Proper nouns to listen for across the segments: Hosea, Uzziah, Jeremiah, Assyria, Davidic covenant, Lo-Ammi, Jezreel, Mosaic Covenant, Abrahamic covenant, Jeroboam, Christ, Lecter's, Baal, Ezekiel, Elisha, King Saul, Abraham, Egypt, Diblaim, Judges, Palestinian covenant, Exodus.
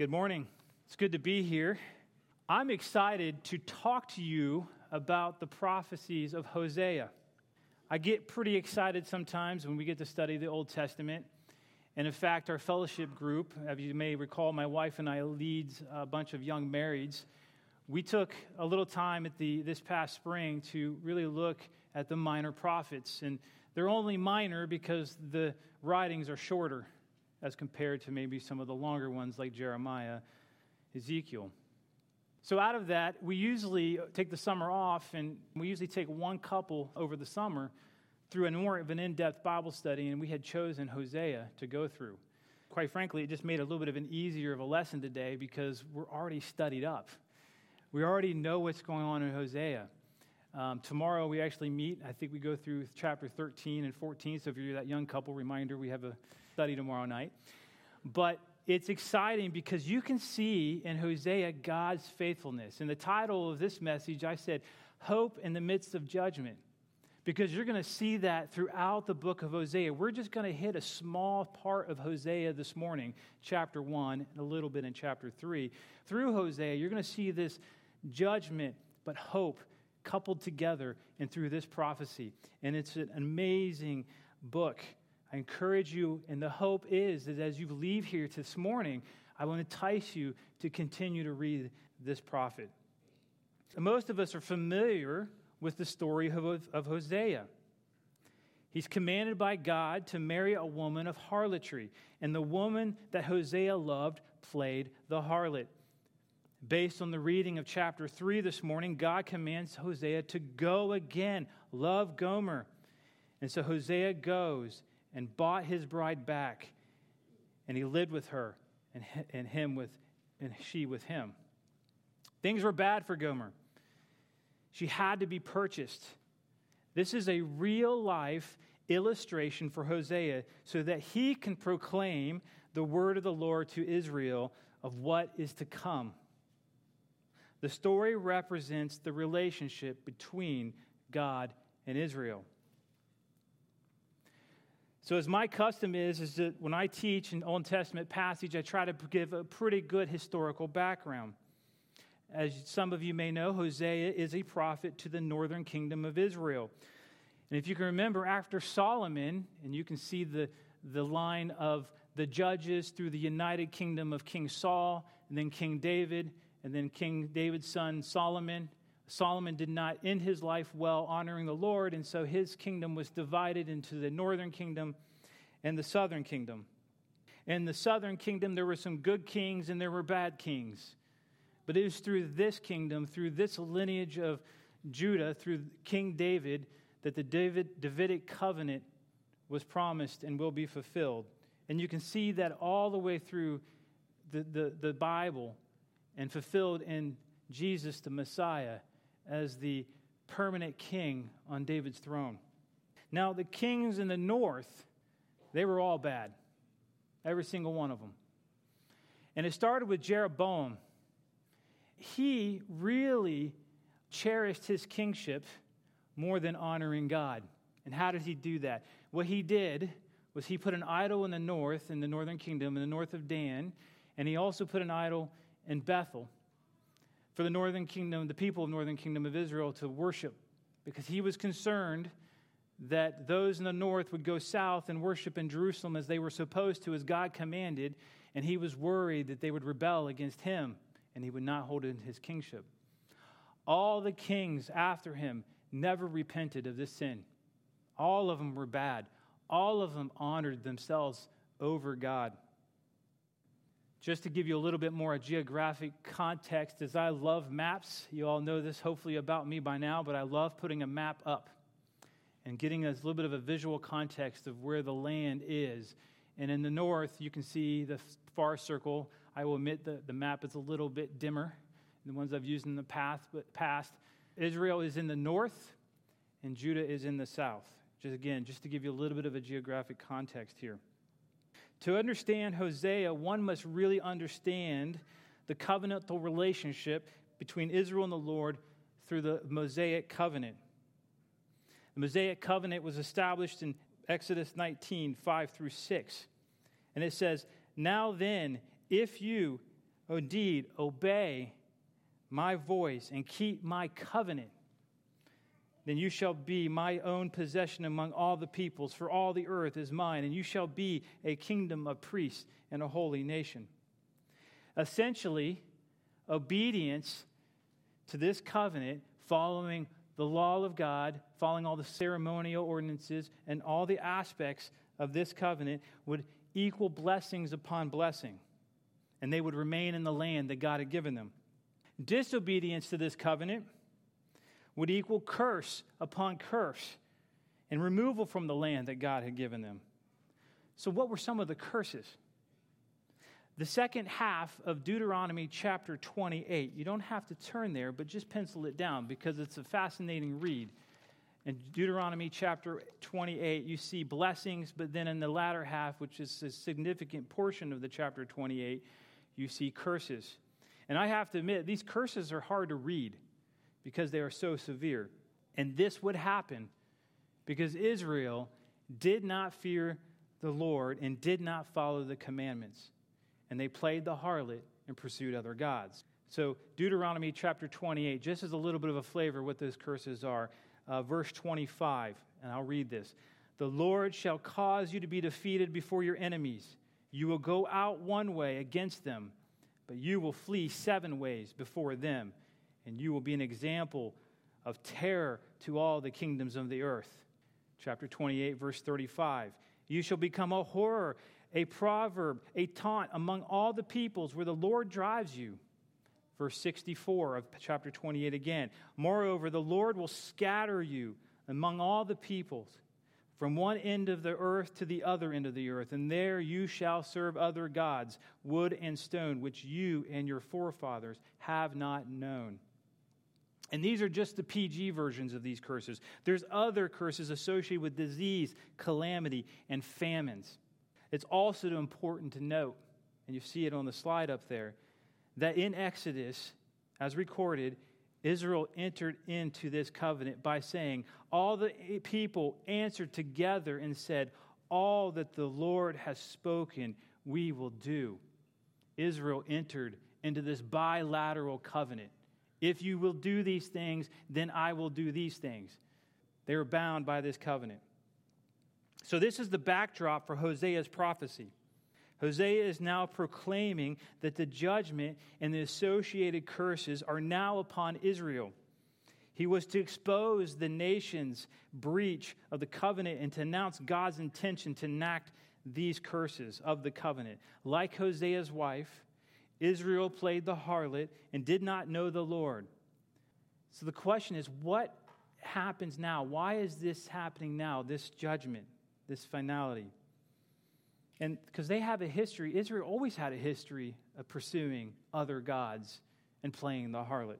Good morning. It's good to be here. I'm excited to talk to you about the prophecies of Hosea. I get pretty excited sometimes when we get to study the Old Testament. And in fact, our fellowship group, as you may recall, my wife and I lead a bunch of young marrieds. We took a little time at this past spring to really look at the minor prophets. And they're only minor because the writings are shorter as compared to maybe some of the longer ones like Jeremiah, Ezekiel. So out of that, we usually take the summer off, and we usually take one couple over the summer through a more of an in-depth Bible study, and we had chosen Hosea to go through. Quite frankly, it just made a little bit of an easier of a lesson today because we're already studied up. We already know what's going on in Hosea. Tomorrow we actually meet. I think we go through chapter 13 and 14, so if you're that young couple, reminder, we have a study tomorrow night. But it's exciting because you can see in Hosea God's faithfulness. In the title of this message, I said, Hope in the Midst of Judgment, because you're going to see that throughout the book of Hosea. We're just going to hit a small part of Hosea this morning, chapter 1, and a little bit in chapter 3. Through Hosea, you're going to see this judgment, but hope coupled together and through this prophecy. And it's an amazing book. I encourage you, and the hope is that as you leave here this morning, I will entice you to continue to read this prophet. Most of us are familiar with the story of Hosea. He's commanded by God to marry a woman of harlotry, and the woman that Hosea loved played the harlot. Based on the reading of chapter 3 this morning, God commands Hosea to go again, love Gomer. And so Hosea goes and bought his bride back, and he lived with her, and she with him. Things were bad for Gomer. She had to be purchased. This is a real-life illustration for Hosea so that he can proclaim the word of the Lord to Israel of what is to come. The story represents the relationship between God and Israel. So as my custom is that when I teach an Old Testament passage, I try to give a pretty good historical background. As some of you may know, Hosea is a prophet to the northern kingdom of Israel. And if you can remember, after Solomon, and you can see the line of the Judges through the United Kingdom of King Saul, and then King David, and then King David's son Solomon. Solomon did not end his life well honoring the Lord, and so his kingdom was divided into the northern kingdom and the southern kingdom. In the southern kingdom, there were some good kings and there were bad kings. But it was through this kingdom, through this lineage of Judah, through King David, that the Davidic covenant was promised and will be fulfilled. And you can see that all the way through the Bible and fulfilled in Jesus the Messiah as the permanent king on David's throne. Now, the kings in the north, they were all bad, every single one of them. And it started with Jeroboam. He really cherished his kingship more than honoring God. And how did he do that? What he did was he put an idol in the north, in the northern kingdom, in the north of Dan, and he also put an idol in Bethel for the northern kingdom, the people of northern kingdom of Israel to worship, because he was concerned that those in the north would go south and worship in Jerusalem as they were supposed to, as God commanded, and he was worried that they would rebel against him and he would not hold in his kingship. All the kings after him never repented of this sin. All of them were bad. All of them honored themselves over God. Just to give you a little bit more a geographic context, as I love maps, you all know this hopefully about me by now, but I love putting a map up and getting a little bit of a visual context of where the land is. And in the north, you can see the far circle. I will admit the map is a little bit dimmer than the ones I've used in the past. Israel is in the north, and Judah is in the south. Just to give you a little bit of a geographic context here. To understand Hosea, one must really understand the covenantal relationship between Israel and the Lord through the Mosaic covenant. The Mosaic covenant was established in Exodus 19, 5 through 6. And it says, Now then, if you indeed obey my voice and keep my covenant, then you shall be my own possession among all the peoples, for all the earth is mine, and you shall be a kingdom of priests and a holy nation. Essentially, obedience to this covenant, following the law of God, following all the ceremonial ordinances and all the aspects of this covenant, would equal blessings upon blessing, and they would remain in the land that God had given them. Disobedience to this covenant would equal curse upon curse and removal from the land that God had given them. So what were some of the curses? The second half of Deuteronomy chapter 28, you don't have to turn there, but just pencil it down because it's a fascinating read. In Deuteronomy chapter 28, you see blessings, but then in the latter half, which is a significant portion of the chapter 28, you see curses. And I have to admit, these curses are hard to read because they are so severe. And this would happen because Israel did not fear the Lord and did not follow the commandments. And they played the harlot and pursued other gods. So Deuteronomy chapter 28, just as a little bit of a flavor what those curses are. Verse 25, and I'll read this. The Lord shall cause you to be defeated before your enemies. You will go out one way against them, but you will flee seven ways before them, and you will be an example of terror to all the kingdoms of the earth. Chapter 28, verse 35. You shall become a horror, a proverb, a taunt among all the peoples where the Lord drives you. Verse 64 of chapter 28 again. Moreover, the Lord will scatter you among all the peoples from one end of the earth to the other end of the earth, and there you shall serve other gods, wood and stone, which you and your forefathers have not known. And these are just the PG versions of these curses. There's other curses associated with disease, calamity, and famines. It's also important to note, and you see it on the slide up there, that in Exodus, as recorded, Israel entered into this covenant by saying, all the people answered together and said, all that the Lord has spoken, we will do. Israel entered into this bilateral covenant. If you will do these things, then I will do these things. They were bound by this covenant. So this is the backdrop for Hosea's prophecy. Hosea is now proclaiming that the judgment and the associated curses are now upon Israel. He was to expose the nation's breach of the covenant and to announce God's intention to enact these curses of the covenant. Like Hosea's wife, Israel played the harlot and did not know the Lord. So the question is, what happens now? Why is this happening now, this judgment, this finality? And because they have a history, Israel always had a history of pursuing other gods and playing the harlot.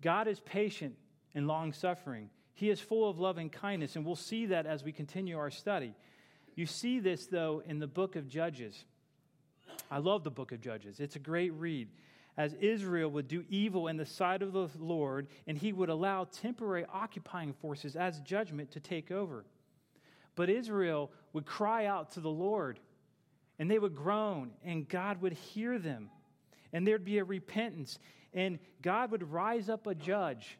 God is patient and long-suffering. He is full of love and kindness, and we'll see that as we continue our study. You see this, though, in the book of Judges. I love the book of Judges. It's a great read. As Israel would do evil in the sight of the Lord, and he would allow temporary occupying forces as judgment to take over. But Israel would cry out to the Lord, and they would groan, and God would hear them, and there'd be a repentance, and God would rise up a judge,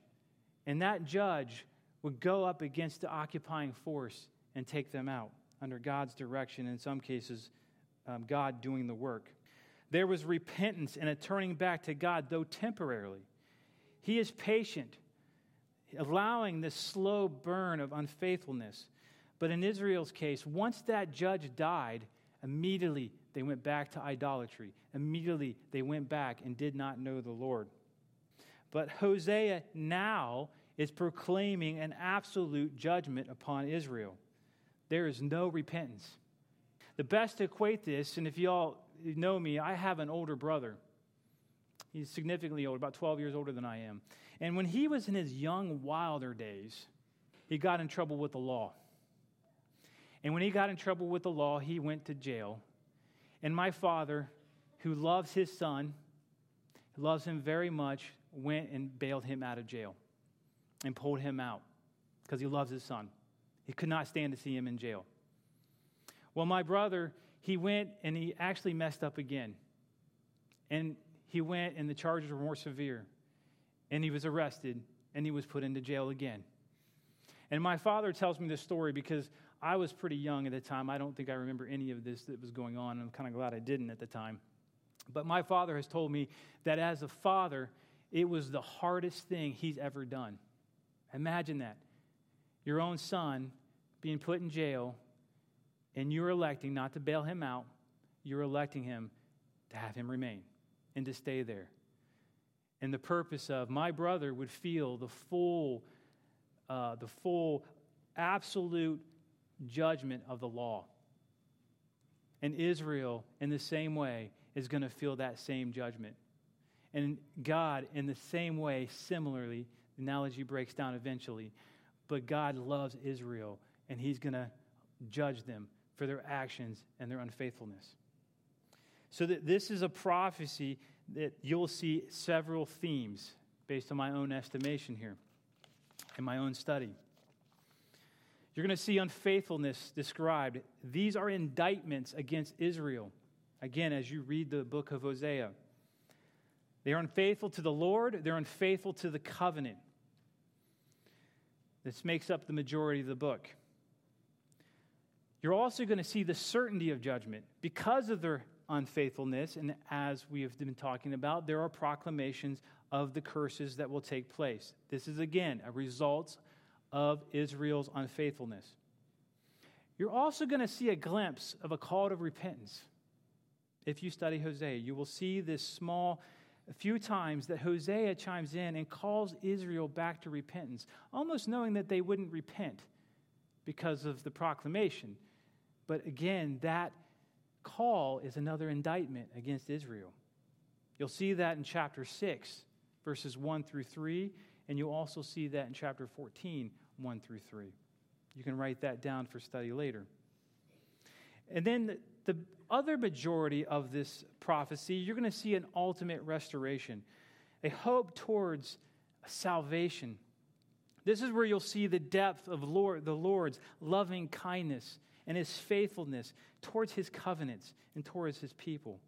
and that judge would go up against the occupying force and take them out under God's direction, in some cases, God doing the work. There was repentance and a turning back to God, though temporarily. He is patient, allowing this slow burn of unfaithfulness. But in Israel's case, once that judge died, immediately they went back to idolatry. Immediately they went back and did not know the Lord. But Hosea now is proclaiming an absolute judgment upon Israel. There is no repentance. The best to equate this, and if you all know me, I have an older brother. He's significantly older, about 12 years older than I am. And when he was in his young, wilder days, he got in trouble with the law. And when he got in trouble with the law, he went to jail. And my father, who loves his son, loves him very much, went and bailed him out of jail and pulled him out because he loves his son. He could not stand to see him in jail. Well, my brother, he went and he actually messed up again. And he went, and the charges were more severe. And he was arrested, and he was put into jail again. And my father tells me this story because I was pretty young at the time. I don't think I remember any of this that was going on. I'm kind of glad I didn't at the time. But my father has told me that as a father, it was the hardest thing he's ever done. Imagine that. Your own son being put in jail, and you're electing not to bail him out. You're electing him to have him remain and to stay there. And the purpose of my brother would feel the full, absolute judgment of the law. And Israel, in the same way, is going to feel that same judgment. And God, in the same way, similarly, the analogy breaks down eventually, but God loves Israel, and he's going to judge them for their actions and their unfaithfulness. So that this is a prophecy that you'll see several themes based on my own estimation here in my own study. You're going to see unfaithfulness described. These are indictments against Israel. Again, as you read the book of Hosea, they are unfaithful to the Lord. They're unfaithful to the covenant. This makes up the majority of the book. You're also going to see the certainty of judgment because of their unfaithfulness. And as we have been talking about, there are proclamations of the curses that will take place. This is, again, a result of Israel's unfaithfulness. You're also going to see a glimpse of a call to repentance. If you study Hosea, you will see this small, a few times that Hosea chimes in and calls Israel back to repentance, almost knowing that they wouldn't repent because of the proclamation. But again, that call is another indictment against Israel. You'll see that in chapter 6, verses 1 through 3, and you'll also see that in chapter 14, 1 through 3. You can write that down for study later. And then the other majority of this prophecy, you're going to see an ultimate restoration, a hope towards salvation. This is where you'll see the depth of the Lord's loving kindness and his faithfulness towards his covenants and towards his people.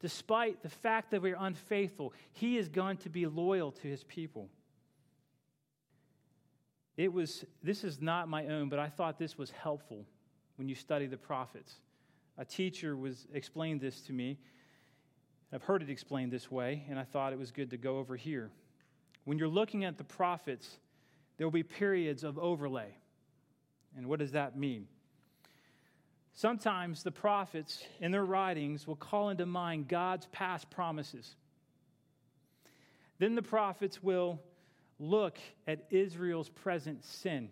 Despite the fact that we're unfaithful, he is going to be loyal to his people. This is not my own, but I thought this was helpful when you study the prophets. A teacher explained this to me. I've heard it explained this way, and I thought it was good to go over here. When you're looking at the prophets, there will be periods of overlay. And what does that mean? Sometimes the prophets in their writings will call into mind God's past promises. Then the prophets will look at Israel's present sin.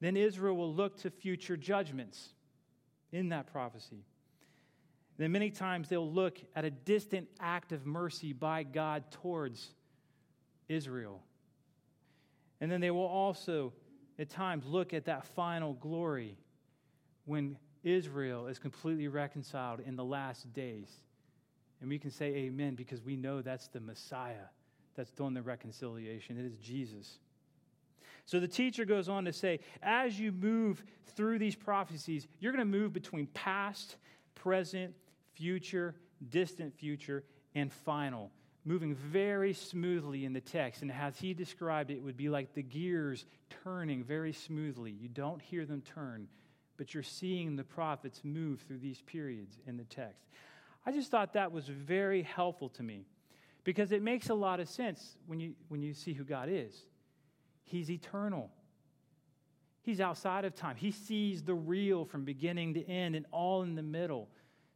Then Israel will look to future judgments in that prophecy. Then many times they'll look at a distant act of mercy by God towards Israel. And then they will also at times look at that final glory when Israel is completely reconciled in the last days. And we can say amen because we know that's the Messiah that's doing the reconciliation. It is Jesus. So the teacher goes on to say, as you move through these prophecies, you're going to move between past, present, future, distant future, and final, moving very smoothly in the text. And as he described it, it would be like the gears turning very smoothly. You don't hear them turn, but you're seeing the prophets move through these periods in the text. I just thought that was very helpful to me because it makes a lot of sense when you see who God is. He's eternal. He's outside of time. He sees the real from beginning to end and all in the middle.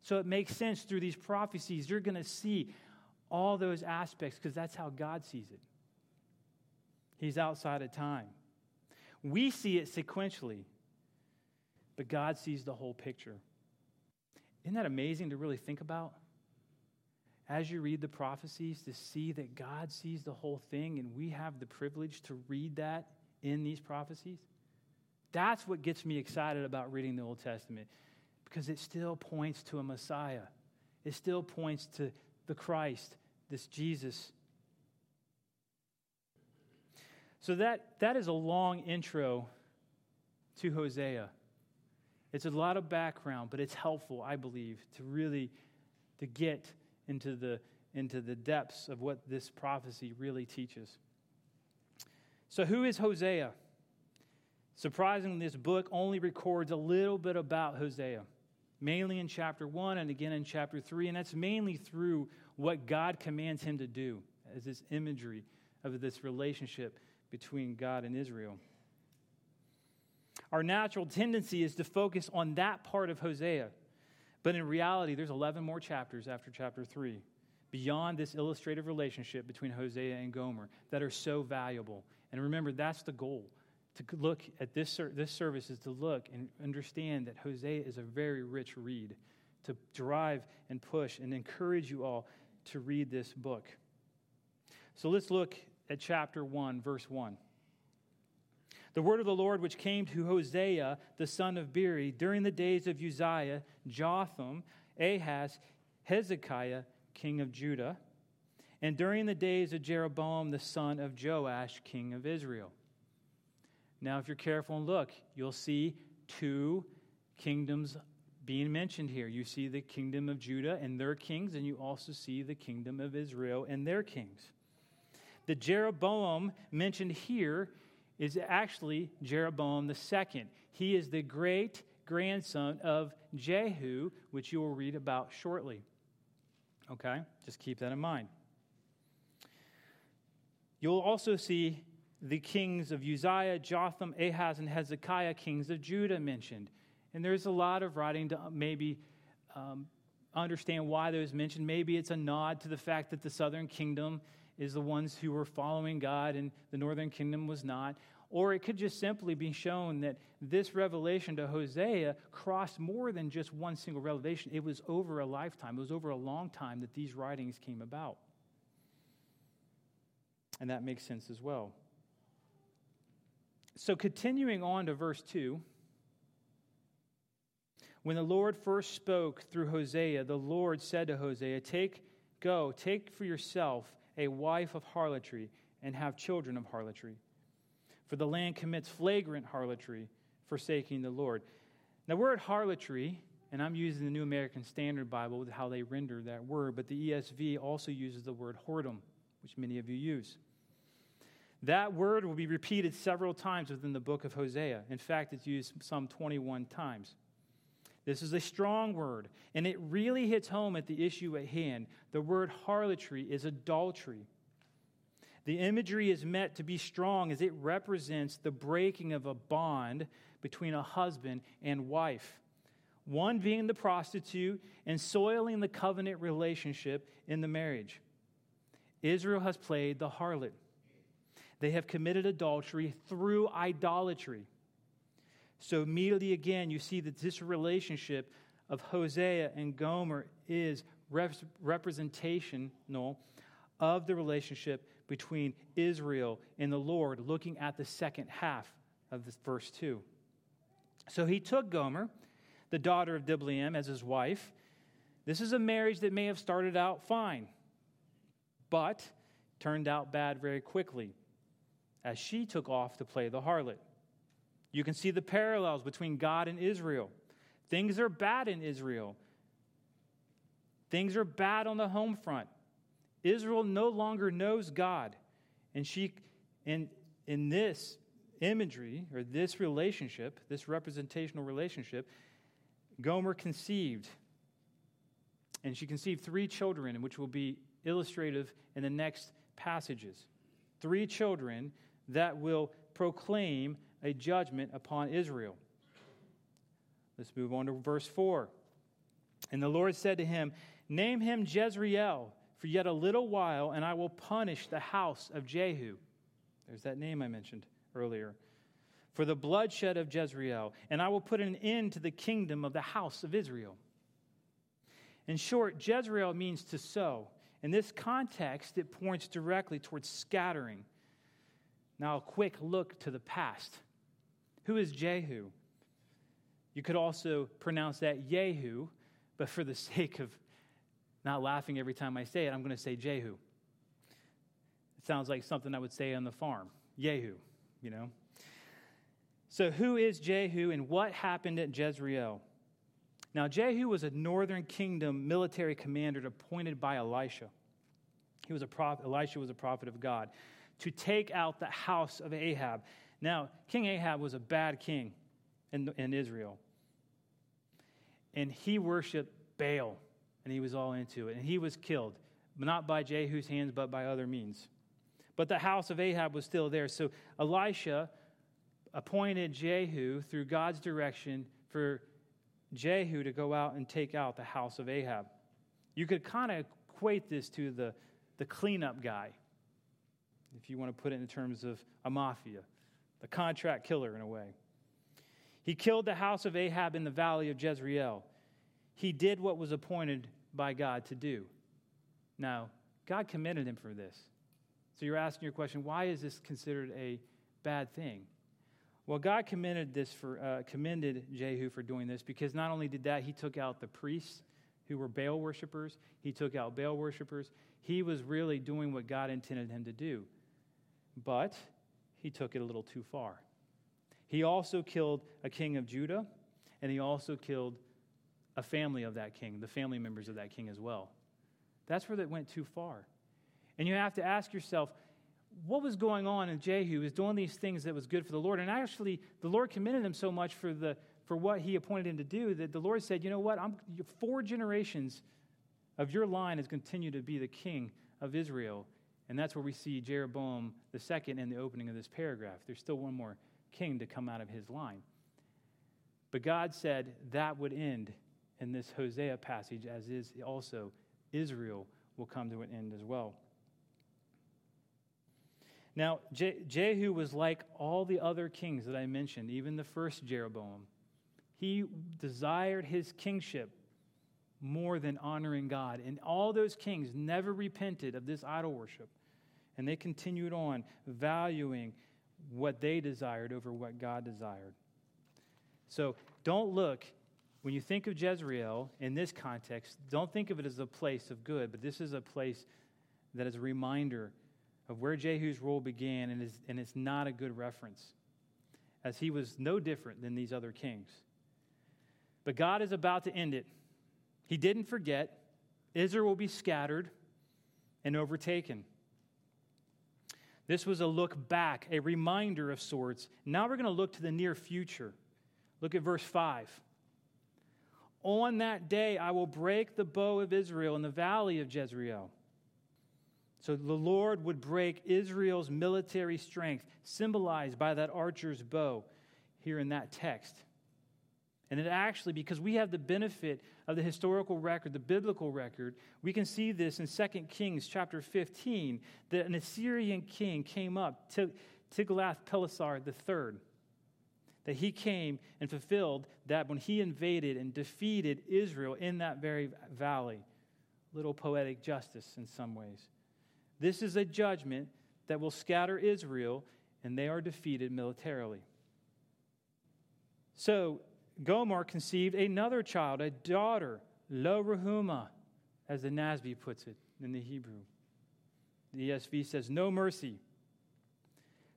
So it makes sense through these prophecies. You're going to see all those aspects because that's how God sees it. He's outside of time. We see it sequentially, but God sees the whole picture. Isn't that amazing to really think about? As you read the prophecies, to see that God sees the whole thing, and we have the privilege to read that in these prophecies. That's what gets me excited about reading the Old Testament, because it still points to a Messiah. It still points to the Christ, this Jesus. So that is a long intro to Hosea. It's a lot of background, but it's helpful, I believe, to get into the depths of what this prophecy really teaches. So who is Hosea? Surprisingly, this book only records a little bit about Hosea, mainly in chapter 1 and again in chapter 3, and that's mainly through what God commands him to do, as this imagery of this relationship between God and Israel. Our natural tendency is to focus on that part of Hosea, but in reality, there's 11 more chapters after chapter 3, beyond this illustrative relationship between Hosea and Gomer, that are so valuable. And remember, that's the goal. To look at this service is to look and understand that Hosea is a very rich read, to drive and push and encourage you all to read this book. So let's look at chapter 1, verse 1. The word of the Lord which came to Hosea, the son of Beri, during the days of Uzziah, Jotham, Ahaz, Hezekiah, king of Judah, and during the days of Jeroboam, the son of Joash, king of Israel. Now, if you're careful and look, you'll see two kingdoms being mentioned here. You see the kingdom of Judah and their kings, and you also see the kingdom of Israel and their kings. The Jeroboam mentioned here is actually Jeroboam II. He is the great-grandson of Jehu, which you will read about shortly. Okay? Just keep that in mind. You'll also see the kings of Uzziah, Jotham, Ahaz, and Hezekiah, kings of Judah mentioned. And there's a lot of writing to maybe understand why those mentioned. Maybe it's a nod to the fact that the southern kingdom is the ones who were following God and the northern kingdom was not. Or it could just simply be shown that this revelation to Hosea crossed more than just one single revelation. It was over a lifetime. It was over a long time that these writings came about. And that makes sense as well. So continuing on to verse 2, when the Lord first spoke through Hosea, the Lord said to Hosea, Take for yourself a wife of harlotry and have children of harlotry. For the land commits flagrant harlotry, forsaking the Lord. Now, word harlotry, and I'm using the New American Standard Bible with how they render that word, but the ESV also uses the word whoredom, which many of you use. That word will be repeated several times within the book of Hosea. In fact, it's used some 21 times. This is a strong word, and it really hits home at the issue at hand. The word harlotry is adultery. The imagery is meant to be strong as it represents the breaking of a bond between a husband and wife, one being the prostitute and soiling the covenant relationship in the marriage. Israel has played the harlot. They have committed adultery through idolatry. So immediately again, you see that this relationship of Hosea and Gomer is representational of the relationship between Israel and the Lord, looking at the second half of this verse 2. So he took Gomer, the daughter of Diblaim, as his wife. This is a marriage that may have started out fine, but turned out bad very quickly, as she took off to play the harlot. You can see the parallels between God and Israel. Things are bad in Israel. Things are bad on the home front. Israel no longer knows God. And she, in this imagery, or this relationship, this representational relationship, Gomer conceived. And she conceived three children, which will be illustrative in the next passages. Three children that will proclaim a judgment upon Israel. Let's move on to verse 4. And the Lord said to him, Name him Jezreel, for yet a little while, and I will punish the house of Jehu. There's that name I mentioned earlier. For the bloodshed of Jezreel, and I will put an end to the kingdom of the house of Israel. In short, Jezreel means to sow. In this context, it points directly towards scattering. Now, a quick look to the past. Who is Jehu? You could also pronounce that Yehu, but for the sake of not laughing every time I say it, I'm going to say Jehu. It sounds like something I would say on the farm. Yehu, you know. So who is Jehu and what happened at Jezreel? Now, Jehu was a northern kingdom military commander appointed by Elisha. Elisha was a prophet of God to take out the house of Ahab. Now, King Ahab was a bad king in Israel. And he worshiped Baal, and he was all into it. And he was killed, not by Jehu's hands, but by other means. But the house of Ahab was still there. So Elisha appointed Jehu through God's direction for Jehu to go out and take out the house of Ahab. You could kind of equate this to the cleanup guy, if you want to put it in terms of a mafia, the contract killer in a way. He killed the house of Ahab in the valley of Jezreel. He did what was appointed by God to do. Now, God commended him for this. So you're asking your question, why is this considered a bad thing? Well, God commended Jehu for doing this, because not only did that, he took out the priests who were Baal worshipers. He took out Baal worshipers. He was really doing what God intended him to do. But he took it a little too far. He also killed a king of Judah, and he also killed a family of that king, the family members of that king as well. That's where that went too far. And you have to ask yourself, what was going on in Jehu? He was doing these things that was good for the Lord. And actually, the Lord commended him so much for what he appointed him to do that the Lord said, you know what, four generations of your line is continue to be the king of Israel. And that's where we see Jeroboam II in the opening of this paragraph. There's still one more king to come out of his line. But God said that would end in this Hosea passage, as is also Israel will come to an end as well. Now, Jehu was like all the other kings that I mentioned, even the first Jeroboam. He desired his kingship more than honoring God. And all those kings never repented of this idol worship. And they continued on valuing what they desired over what God desired. So don't look, when you think of Jezreel in this context, don't think of it as a place of good, but this is a place that is a reminder of where Jehu's rule began, and it's not a good reference, as he was no different than these other kings. But God is about to end it. He didn't forget. Israel will be scattered and overtaken. This was a look back, a reminder of sorts. Now we're going to look to the near future. Look at verse 5. On that day, I will break the bow of Israel in the valley of Jezreel. So the Lord would break Israel's military strength, symbolized by that archer's bow here in that text. And it actually, because we have the benefit of the historical record, the biblical record, we can see this in 2 Kings chapter 15, that an Assyrian king came up, Tiglath-Pileser III, that he came and fulfilled that when he invaded and defeated Israel in that very valley. Little poetic justice in some ways. This is a judgment that will scatter Israel, and they are defeated militarily. So Gomer conceived another child, a daughter, Lo-Ruhamah, as the NASB puts it in the Hebrew. The ESV says, no mercy,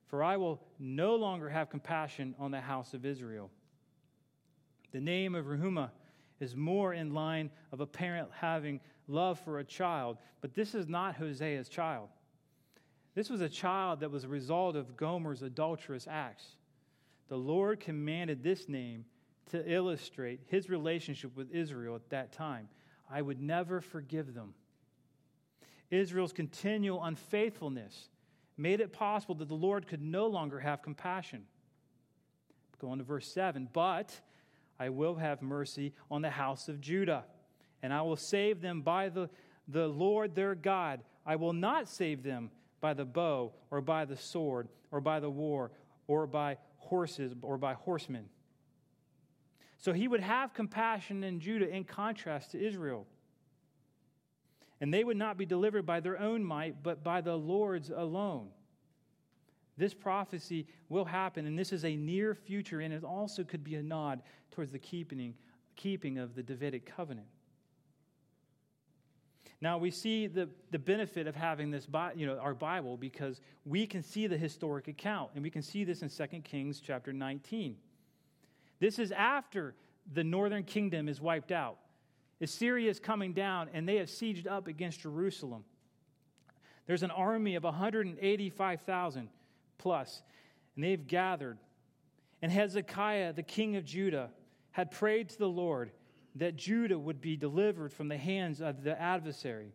for I will no longer have compassion on the house of Israel. The name of Ruhamah is more in line of a parent having love for a child, but this is not Hosea's child. This was a child that was a result of Gomer's adulterous acts. The Lord commanded this name to illustrate his relationship with Israel at that time. I would never forgive them. Israel's continual unfaithfulness made it possible that the Lord could no longer have compassion. Go on to verse 7. But I will have mercy on the house of Judah, and I will save them by the Lord their God. I will not save them by the bow or by the sword or by the war or by horses or by horsemen. So he would have compassion in Judah in contrast to Israel. And they would not be delivered by their own might, but by the Lord's alone. This prophecy will happen, and this is a near future, and it also could be a nod towards the keeping of the Davidic covenant. Now we see the benefit of having this, our Bible, because we can see the historic account, and we can see this in 2 Kings chapter 19. This is after the northern kingdom is wiped out. Assyria is coming down, and they have sieged up against Jerusalem. There's an army of 185,000 plus, and they've gathered. And Hezekiah, the king of Judah, had prayed to the Lord that Judah would be delivered from the hands of the adversary.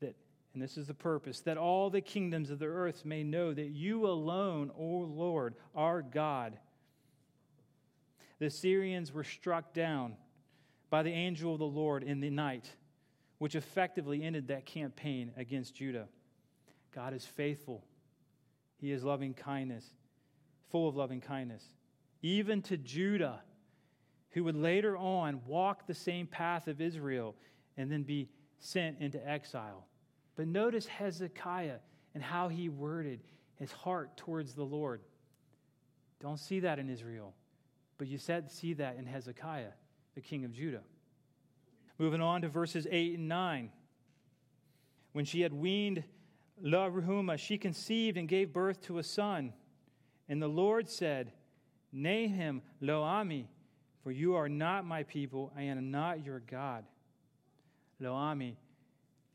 That, and this is the purpose, that all the kingdoms of the earth may know that you alone, O Lord, are God. The Syrians were struck down by the angel of the Lord in the night, which effectively ended that campaign against Judah. God is faithful. He is loving kindness, full of loving kindness, even to Judah, who would later on walk the same path of Israel and then be sent into exile. But notice Hezekiah and how he worded his heart towards the Lord. Don't see that in Israel, but you see that in Hezekiah, the king of Judah. Moving on to verses 8 and 9. When she had weaned Lo-Ruhamah, she conceived and gave birth to a son. And the Lord said, "Name him Lo-Ammi, for you are not my people, I am not your God." Lo-Ammi,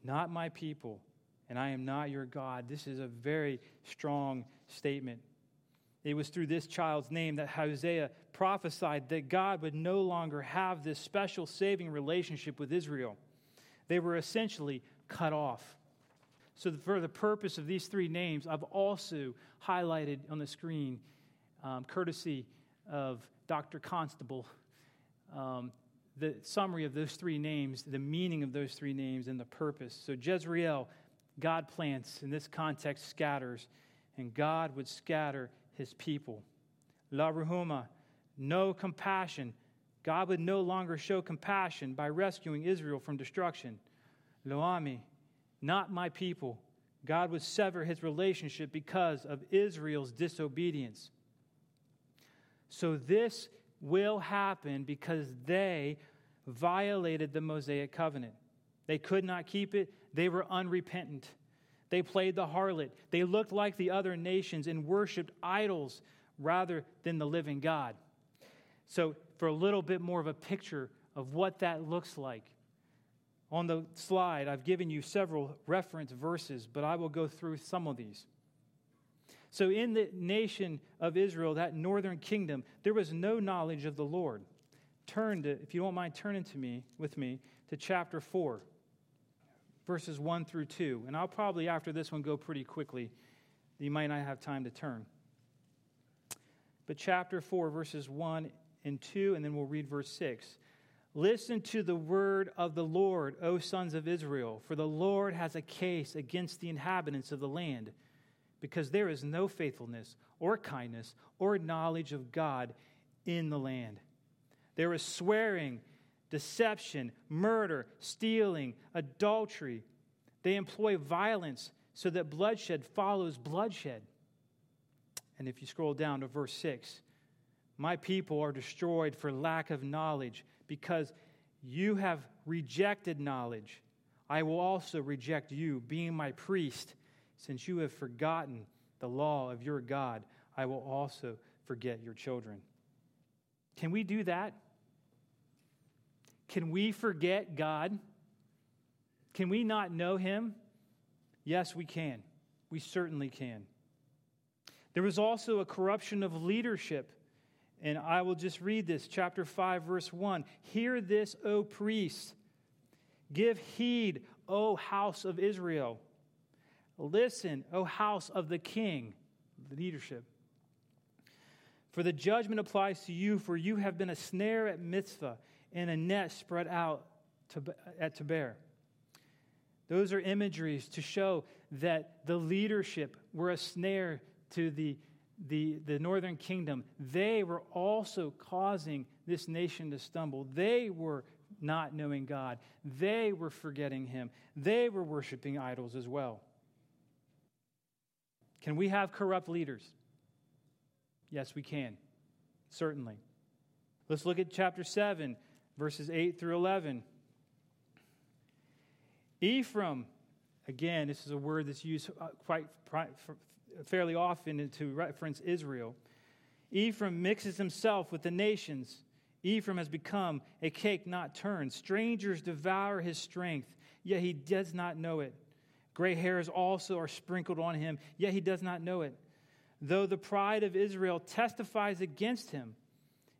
not my people, and I am not your God. This is a very strong statement. It was through this child's name that Hosea prophesied that God would no longer have this special saving relationship with Israel. They were essentially cut off. So for the purpose of these three names, I've also highlighted on the screen, courtesy of Dr. Constable, the summary of those three names, the meaning of those three names, and the purpose. So Jezreel, God plants, in this context scatters, and God would scatter his people. Lo-Ruhamah, no compassion. God would no longer show compassion by rescuing Israel from destruction. Lo-Ammi, not my people. God would sever his relationship because of Israel's disobedience. So this will happen because they violated the Mosaic covenant. They could not keep it. They were unrepentant. They played the harlot. They looked like the other nations and worshiped idols rather than the living God. So for a little bit more of a picture of what that looks like, on the slide, I've given you several reference verses, but I will go through some of these. So in the nation of Israel, that northern kingdom, there was no knowledge of the Lord. If you don't mind, turn with me to chapter 4. Verses 1 through 2. And I'll probably, after this one, go pretty quickly. You might not have time to turn. But chapter 4, verses 1 and 2, and then we'll read verse 6. "Listen to the word of the Lord, O sons of Israel, for the Lord has a case against the inhabitants of the land, because there is no faithfulness or kindness or knowledge of God in the land. There is swearing, deception, murder, stealing, adultery. They employ violence so that bloodshed follows bloodshed." And if you scroll down to verse 6, "My people are destroyed for lack of knowledge, because you have rejected knowledge. I will also reject you, being my priest. Since you have forgotten the law of your God, I will also forget your children." Can we do that? Can we forget God? Can we not know him? Yes, we can. We certainly can. There was also a corruption of leadership. And I will just read this, chapter 5, verse 1. "Hear this, O priests. Give heed, O house of Israel. Listen, O house of the king," the leadership. "For the judgment applies to you, for you have been a snare at Mitzvah, and a net spread out at Tiber." Those are imageries to show that the leadership were a snare to the northern kingdom. They were also causing this nation to stumble. They were not knowing God. They were forgetting him. They were worshiping idols as well. Can we have corrupt leaders? Yes, we can. Certainly. Let's look at chapter 7. Verses 8 through 11. "Ephraim," again, this is a word that's used quite fairly often to reference Israel. "Ephraim mixes himself with the nations Ephraim has become a cake not turned. Strangers devour his strength, yet he does not know it. Gray hairs also are sprinkled on him, yet he does not know it. Though the pride of Israel testifies against him,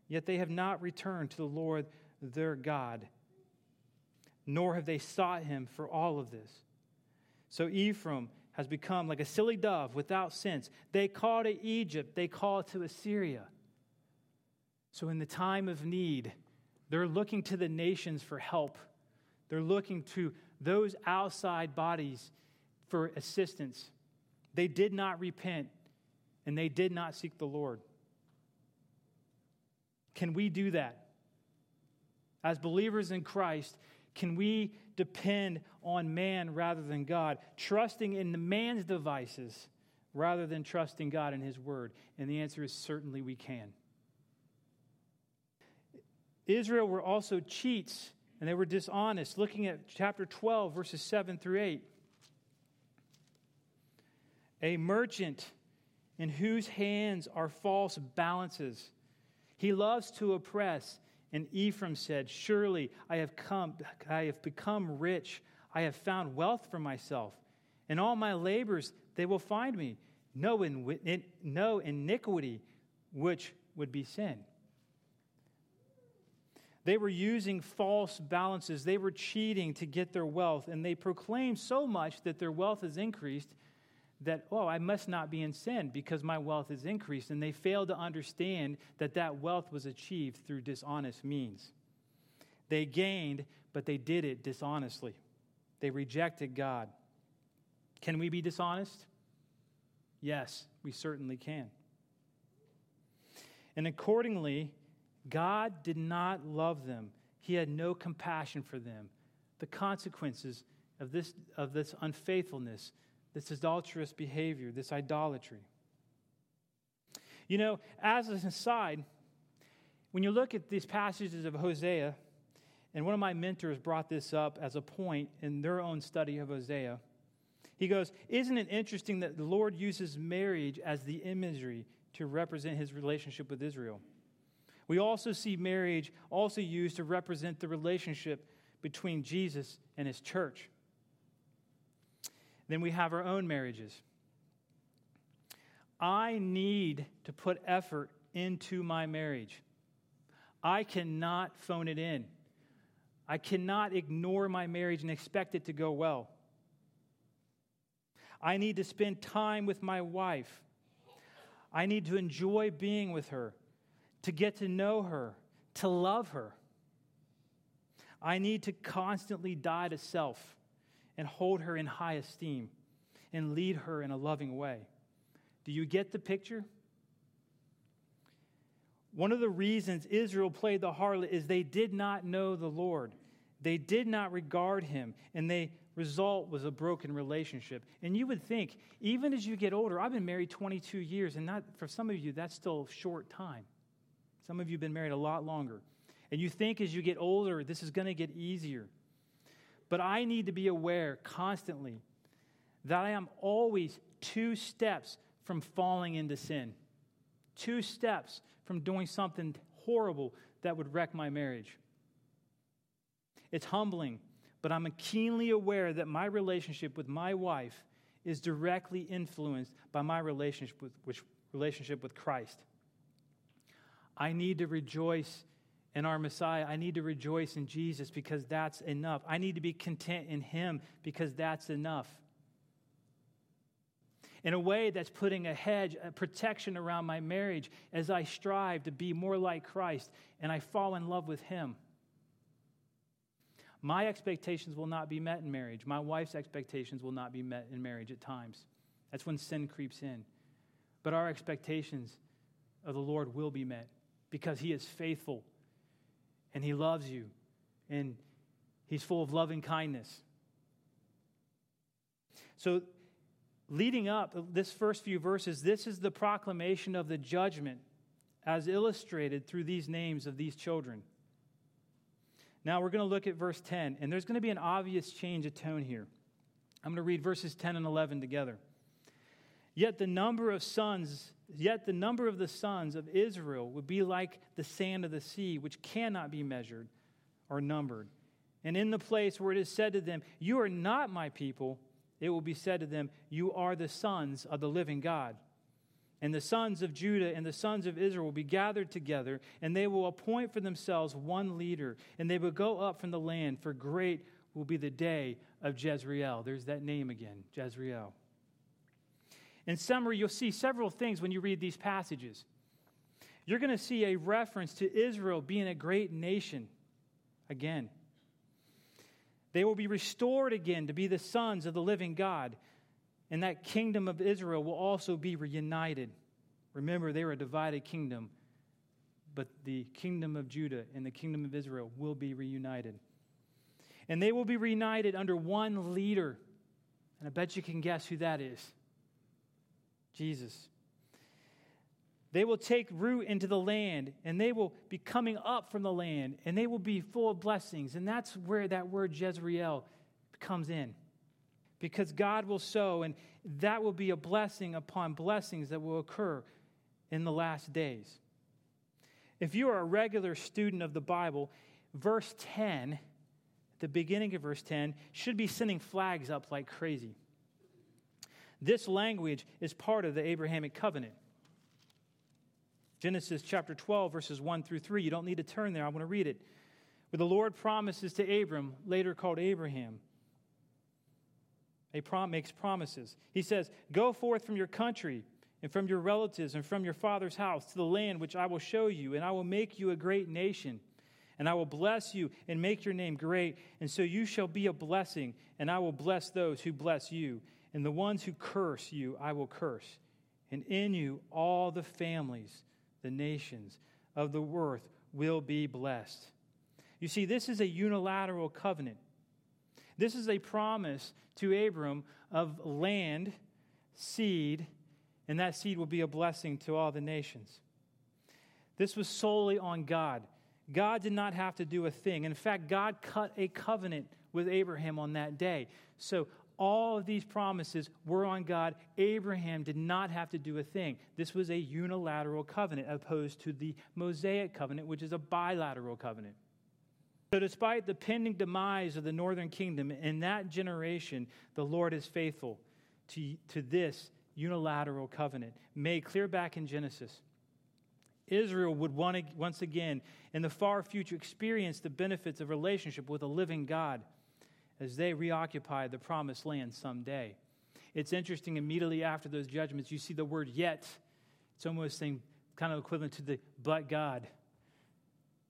yet they have not returned to the Lord their God, nor have they sought him for all of this. So Ephraim has become like a silly dove without sense. They call to Egypt, they call to Assyria. So in the time of need, they're looking to the nations for help. They're looking to those outside bodies for assistance. They did not repent, and they did not seek the Lord. Can we do that? As believers in Christ, can we depend on man rather than God, trusting in the man's devices rather than trusting God and his word? And the answer is certainly we can. Israel were also cheats, and they were dishonest. Looking at chapter 12, verses 7 through 8. A merchant in whose hands are false balances. He loves to oppress. And Ephraim said, surely I have become rich. I have found wealth for myself. In all my labors, they will find me. No iniquity, which would be sin. They were using false balances. They were cheating to get their wealth. And they proclaimed so much that their wealth has increased that, oh, I must not be in sin because my wealth is increased. And they failed to understand that that wealth was achieved through dishonest means. They gained, but they did it dishonestly. They rejected God. Can we be dishonest? Yes, we certainly can. And accordingly, God did not love them. He had no compassion for them. The consequences of this unfaithfulness, this adulterous behavior, this idolatry. You know, as an aside, when you look at these passages of Hosea, and one of my mentors brought this up as a point in their own study of Hosea, he goes, isn't it interesting that the Lord uses marriage as the imagery to represent his relationship with Israel? We also see marriage also used to represent the relationship between Jesus and his church. Then we have our own marriages. I need to put effort into my marriage. I cannot phone it in. I cannot ignore my marriage and expect it to go well. I need to spend time with my wife. I need to enjoy being with her, to get to know her, to love her. I need to constantly die to self and hold her in high esteem and lead her in a loving way. Do you get the picture? One of the reasons Israel played the harlot is they did not know the Lord. They did not regard him, and the result was a broken relationship. And you would think, even as you get older, I've been married 22 years, and not for some of you, that's still a short time. Some of you have been married a lot longer. And you think as you get older, this is going to get easier. But I need to be aware constantly that I am always 2 steps from falling into sin. 2 steps from doing something horrible that would wreck my marriage. It's humbling, but I'm keenly aware that my relationship with my wife is directly influenced by my relationship with Christ. I need to rejoice in our Messiah. I need to rejoice in Jesus because that's enough. I need to be content in him because that's enough. In a way, that's putting a hedge, a protection around my marriage as I strive to be more like Christ and I fall in love with him. My expectations will not be met in marriage. My wife's expectations will not be met in marriage at times. That's when sin creeps in. But our expectations of the Lord will be met, because he is faithful and he loves you and he's full of loving kindness. So leading up this first few verses, this is the proclamation of the judgment as illustrated through these names of these children. Now we're going to look at verse 10, and there's going to be an obvious change of tone here. I'm going to read verses 10 and 11 together. Yet the number of the sons of Israel would be like the sand of the sea, which cannot be measured or numbered. And in the place where it is said to them, you are not my people, it will be said to them, you are the sons of the living God. And the sons of Judah and the sons of Israel will be gathered together, and they will appoint for themselves one leader, and they will go up from the land, for great will be the day of Jezreel. There's that name again, Jezreel. In summary, you'll see several things when you read these passages. You're going to see a reference to Israel being a great nation again. They will be restored again to be the sons of the living God. And that kingdom of Israel will also be reunited. Remember, they were a divided kingdom, but the kingdom of Judah and the kingdom of Israel will be reunited. And they will be reunited under one leader. And I bet you can guess who that is. Jesus. They will take root into the land, and they will be coming up from the land, and they will be full of blessings. And that's where that word Jezreel comes in. Because God will sow, and that will be a blessing upon blessings that will occur in the last days. If you are a regular student of the Bible, verse 10, the beginning of verse 10, should be sending flags up like crazy. This language is part of the Abrahamic covenant. Genesis chapter 12, verses 1 through 3. You don't need to turn there. I want to read it. Where the Lord promises to Abram, later called Abraham. He makes promises. He says, go forth from your country and from your relatives and from your father's house to the land which I will show you, and I will make you a great nation, and I will bless you and make your name great, and so you shall be a blessing, and I will bless those who bless you, and the ones who curse you I will curse, and in you all the families, the nations of the earth will be blessed. You see, this is a unilateral covenant. This is a promise to Abram of land, seed, and that seed will be a blessing to all the nations. This was solely on God. God did not have to do a thing. In fact, God cut a covenant with Abraham on that day. So all of these promises were on God. Abraham did not have to do a thing. This was a unilateral covenant, opposed to the Mosaic covenant, which is a bilateral covenant. So despite the pending demise of the northern kingdom in that generation, the Lord is faithful to this unilateral covenant made clear back in Genesis. Israel would once again in the far future experience the benefits of relationship with a living God as they reoccupy the promised land someday. It's interesting, immediately after those judgments, you see the word yet. It's almost saying, kind of equivalent to the but God.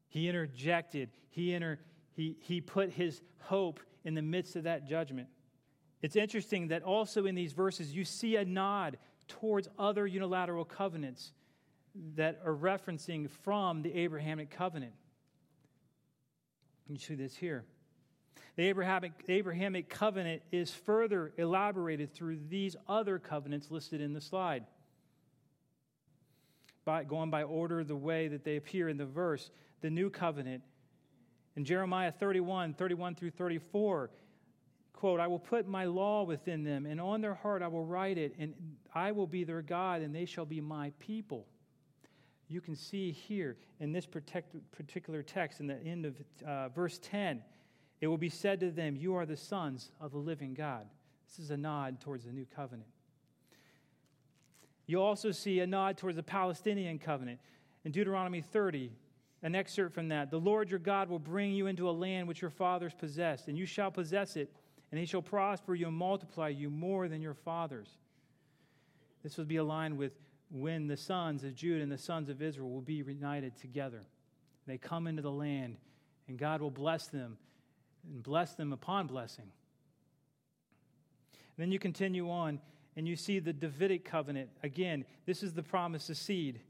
He interjected. He put his hope in the midst of that judgment. It's interesting that also in these verses you see a nod towards other unilateral covenants that are referencing from the Abrahamic covenant. You see this here. The Abrahamic covenant is further elaborated through these other covenants listed in the slide. Going by order the way that they appear in the verse, the new covenant. In Jeremiah 31 through 34, quote, I will put my law within them, and on their heart I will write it, and I will be their God, and they shall be my people. You can see here in this particular text, in the end of verse 10, it will be said to them, you are the sons of the living God. This is a nod towards the new covenant. You'll also see a nod towards the Palestinian covenant. In Deuteronomy 30, an excerpt from that, the Lord your God will bring you into a land which your fathers possessed, and you shall possess it, and he shall prosper you and multiply you more than your fathers. This will be aligned with when the sons of Judah and the sons of Israel will be reunited together. They come into the land, and God will bless them, and bless them upon blessing. And then you continue on, and you see the Davidic covenant. Again, this is the promise of seed.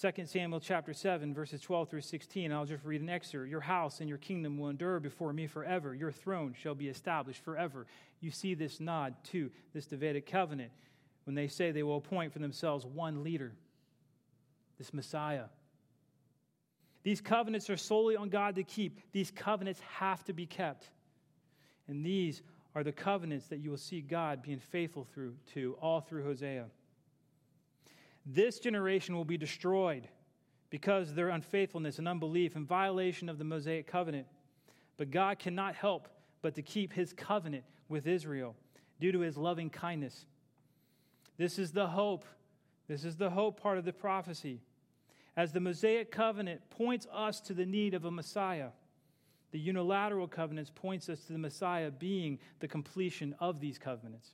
2 Samuel chapter 7, verses 12 through 16. I'll just read an excerpt. Your house and your kingdom will endure before me forever. Your throne shall be established forever. You see this nod to this Davidic covenant when they say they will appoint for themselves one leader, this Messiah. These covenants are solely on God to keep. These covenants have to be kept. And these are the covenants that you will see God being faithful to all through Hosea. This generation will be destroyed because of their unfaithfulness and unbelief and violation of the Mosaic covenant. But God cannot help but to keep his covenant with Israel due to his loving kindness. This is the hope. This is the hope part of the prophecy. As the Mosaic covenant points us to the need of a Messiah, the unilateral covenants points us to the Messiah being the completion of these covenants.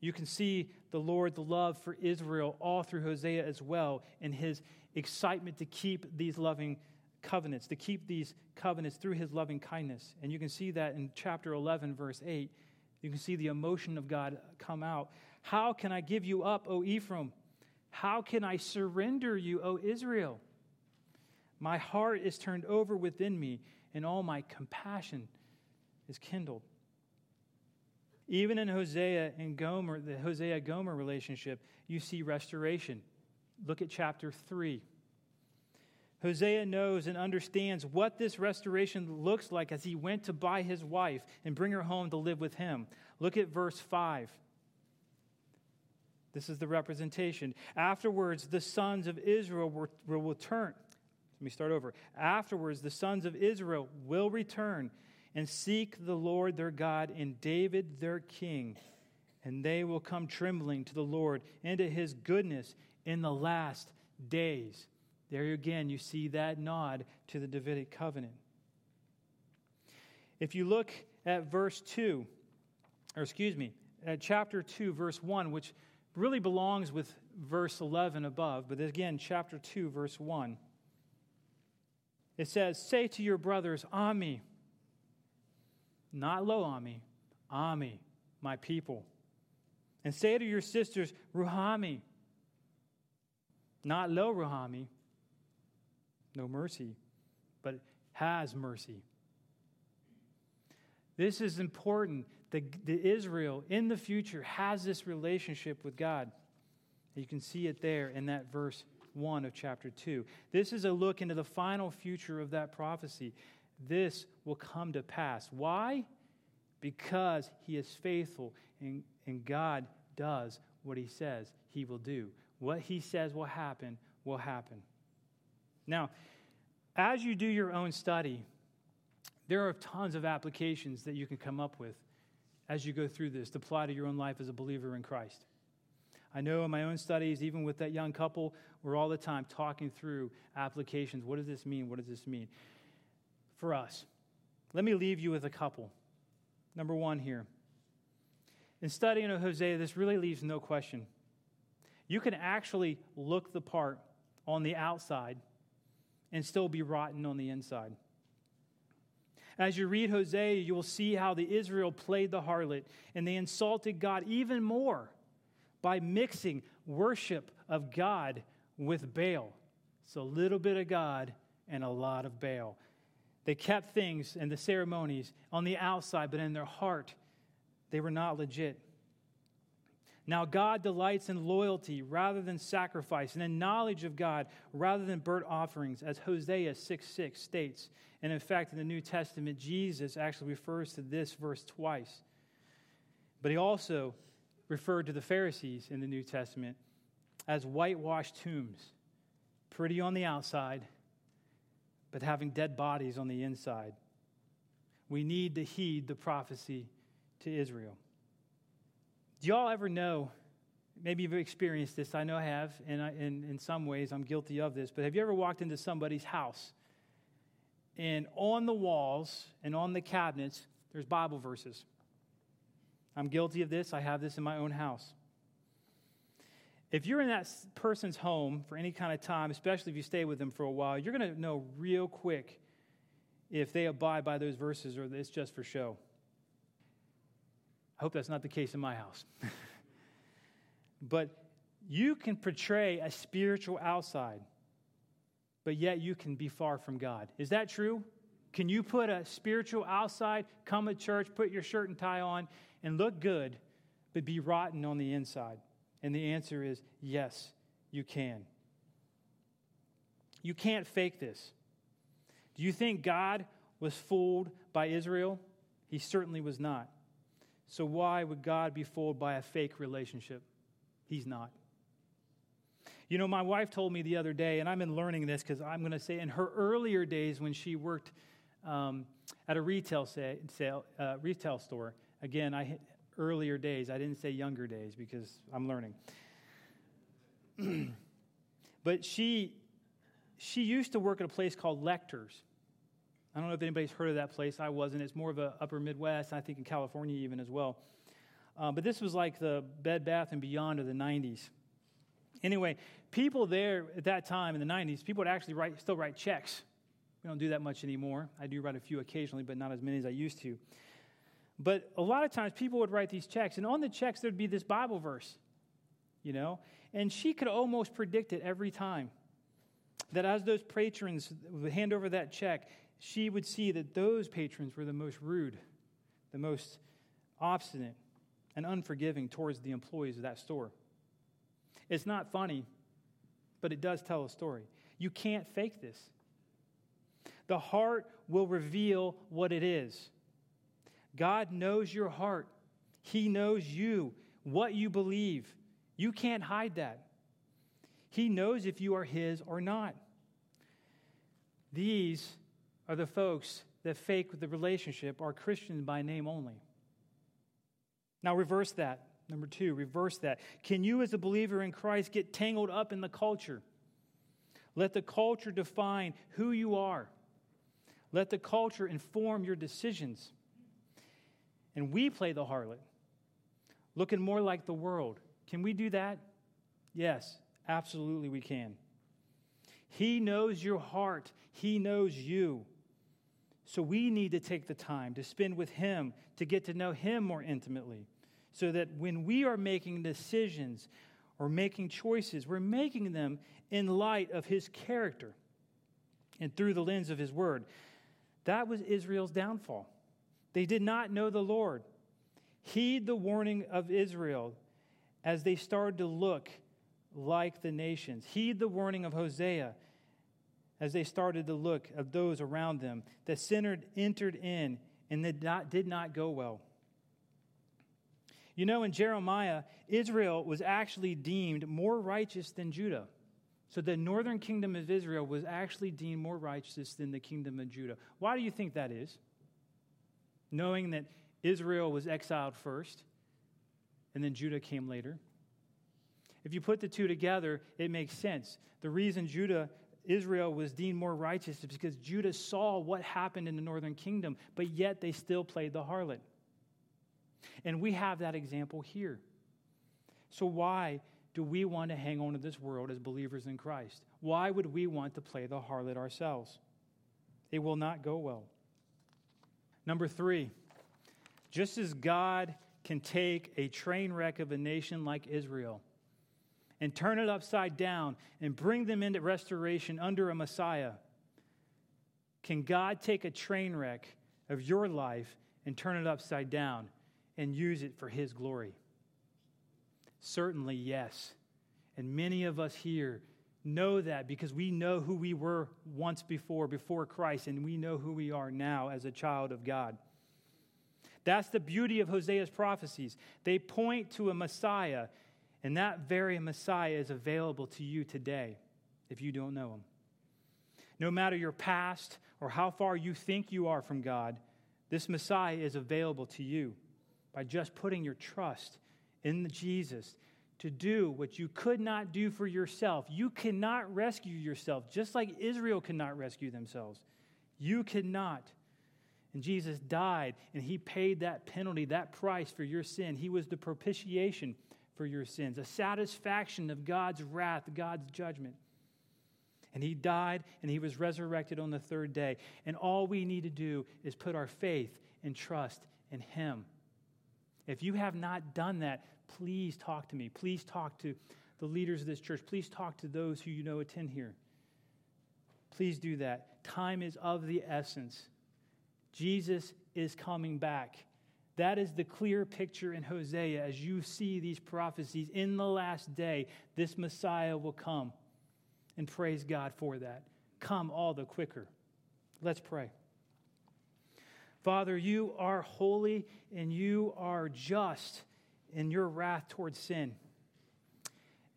You can see the Lord's love for Israel all through Hosea as well, and his excitement to keep these loving covenants, to keep these covenants through his loving kindness. And you can see that in chapter 11, verse 8. You can see the emotion of God come out. How can I give you up, O Ephraim? How can I surrender you, O Israel? My heart is turned over within me, and all my compassion is kindled. Even in Hosea and Gomer, the Hosea-Gomer relationship, you see restoration. Look at chapter 3. Hosea knows and understands what this restoration looks like as he went to buy his wife and bring her home to live with him. Look at verse 5. This is the representation. Afterwards, the sons of Israel will return. Let me start over. Afterwards, the sons of Israel will return and seek the Lord their God and David their king. And they will come trembling to the Lord and to his goodness in the last days. There again, you see that nod to the Davidic covenant. If you look at at chapter 2, verse 1, which really belongs with verse 11 above, but again, chapter 2, verse 1. It says, say to your brothers, Ammi, not Lo-Ammi, Ammi, my people. And say to your sisters, Ruhamah, not Lo-Ruhamah, no mercy, but has mercy. This is important that Israel in the future has this relationship with God. You can see it there in that verse 1 of chapter 2. This is a look into the final future of that prophecy. This will come to pass. Why? Because he is faithful, and God does what he says he will do. What he says will happen, will happen. Now, as you do your own study, there are tons of applications that you can come up with as you go through this to apply to your own life as a believer in Christ. I know in my own studies, even with that young couple, we're all the time talking through applications. What does this mean? What does this mean for us? Let me leave you with a couple. Number one here. In studying Hosea, this really leaves no question. You can actually look the part on the outside and still be rotten on the inside. As you read Hosea, you will see how the Israel played the harlot, and they insulted God even more by mixing worship of God with Baal. So a little bit of God and a lot of Baal. They kept things and the ceremonies on the outside, but in their heart, they were not legit. Now God delights in loyalty rather than sacrifice, and in knowledge of God rather than burnt offerings, as Hosea 6:6 states. And in fact, in the New Testament, Jesus actually refers to this verse twice. But he also referred to the Pharisees in the New Testament as whitewashed tombs, pretty on the outside, but having dead bodies on the inside. We need to heed the prophecy to Israel. Do y'all ever know, maybe you've experienced this, I know I have, and in some ways I'm guilty of this, but have you ever walked into somebody's house and on the walls and on the cabinets, there's Bible verses? I'm guilty of this. I have this in my own house. If you're in that person's home for any kind of time, especially if you stay with them for a while, you're going to know real quick if they abide by those verses or it's just for show. I hope that's not the case in my house. But you can portray a spiritual outside, but yet you can be far from God. Is that true? Can you put a spiritual outside, come to church, put your shirt and tie on, and look good, but be rotten on the inside? And the answer is yes, you can. You can't fake this. Do you think God was fooled by Israel He certainly was not. So why would God be fooled by a fake relationship? He's not. You know, my wife told me the other day, and I've been learning this because I'm going to say in her earlier days when she worked at a retail store, again, earlier days, I didn't say younger days because I'm learning. But she used to work at a place called Lecter's. I don't know if anybody's heard of that place. I wasn't. It's more of a upper Midwest, I think in California even as well. But this was like the Bed Bath & Beyond of the 90s. Anyway, people there at that time in the 90s, people would actually still write checks. We don't do that much anymore. I do write a few occasionally, but not as many as I used to. But a lot of times people would write these checks, and on the checks there'd be this Bible verse, you know. And she could almost predict it every time, that as those patrons would hand over that check, she would see that those patrons were the most rude, the most obstinate, and unforgiving towards the employees of that store. It's not funny, but it does tell a story. You can't fake this. The heart will reveal what it is. God knows your heart. He knows you, what you believe. You can't hide that. He knows if you are His or not. These are the folks that fake the relationship, are Christians by name only. Now reverse that. Number two, reverse that. Can you as a believer in Christ get tangled up in the culture? Let the culture define who you are. Let the culture inform your decisions. And we play the harlot, looking more like the world. Can we do that? Yes, absolutely we can. He knows your heart. He knows you. So we need to take the time to spend with Him, to get to know Him more intimately, so that when we are making decisions or making choices, we're making them in light of His character and through the lens of His word. That was Israel's downfall. They did not know the Lord. Heed the warning of Israel as they started to look like the nations. Heed the warning of Hosea as they started to look at those around them. The sinner entered in, and that did not go well. You know, in Jeremiah, Israel was actually deemed more righteous than Judah. So the northern kingdom of Israel was actually deemed more righteous than the kingdom of Judah. Why do you think that is? Knowing that Israel was exiled first, and then Judah came later. If you put the two together, it makes sense. The reason Israel was deemed more righteous is because Judah saw what happened in the northern kingdom, but yet they still played the harlot. And we have that example here. So why do we want to hang on to this world as believers in Christ? Why would we want to play the harlot ourselves? It will not go well. Number three, just as God can take a train wreck of a nation like Israel and turn it upside down and bring them into restoration under a Messiah, can God take a train wreck of your life and turn it upside down and use it for His glory? Certainly, yes. And many of us here know that because we know who we were once before Christ, and we know who we are now as a child of God. That's the beauty of Hosea's prophecies. They point to a Messiah, and that very Messiah is available to you today if you don't know Him. No matter your past or how far you think you are from God, this Messiah is available to you by just putting your trust in Jesus to do what you could not do for yourself. You cannot rescue yourself, just like Israel could not rescue themselves. You could not. And Jesus died, and He paid that penalty, that price for your sin. He was the propitiation for your sins, a satisfaction of God's wrath, God's judgment. And He died, and He was resurrected on the third day. And all we need to do is put our faith and trust in Him. If you have not done that, please talk to me. Please talk to the leaders of this church. Please talk to those who you know attend here. Please do that. Time is of the essence. Jesus is coming back. That is the clear picture in Hosea as you see these prophecies. In the last day, this Messiah will come. And praise God for that. Come all the quicker. Let's pray. Father, you are holy and you are just in your wrath towards sin.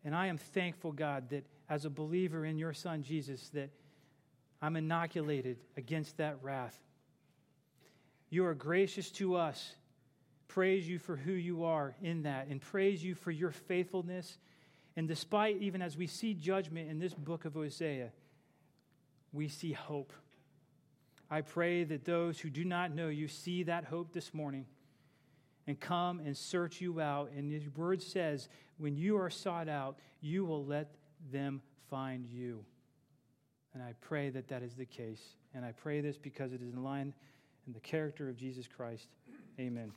And I am thankful, God, that as a believer in your Son, Jesus, that I'm inoculated against that wrath. You are gracious to us. Praise you for who you are in that, and praise you for your faithfulness. And despite, even as we see judgment in this book of Hosea, we see hope. I pray that those who do not know you see that hope this morning and come and search you out. And his word says, when you are sought out, you will let them find you. And I pray that that is the case. And I pray this because it is in line in the character of Jesus Christ. Amen.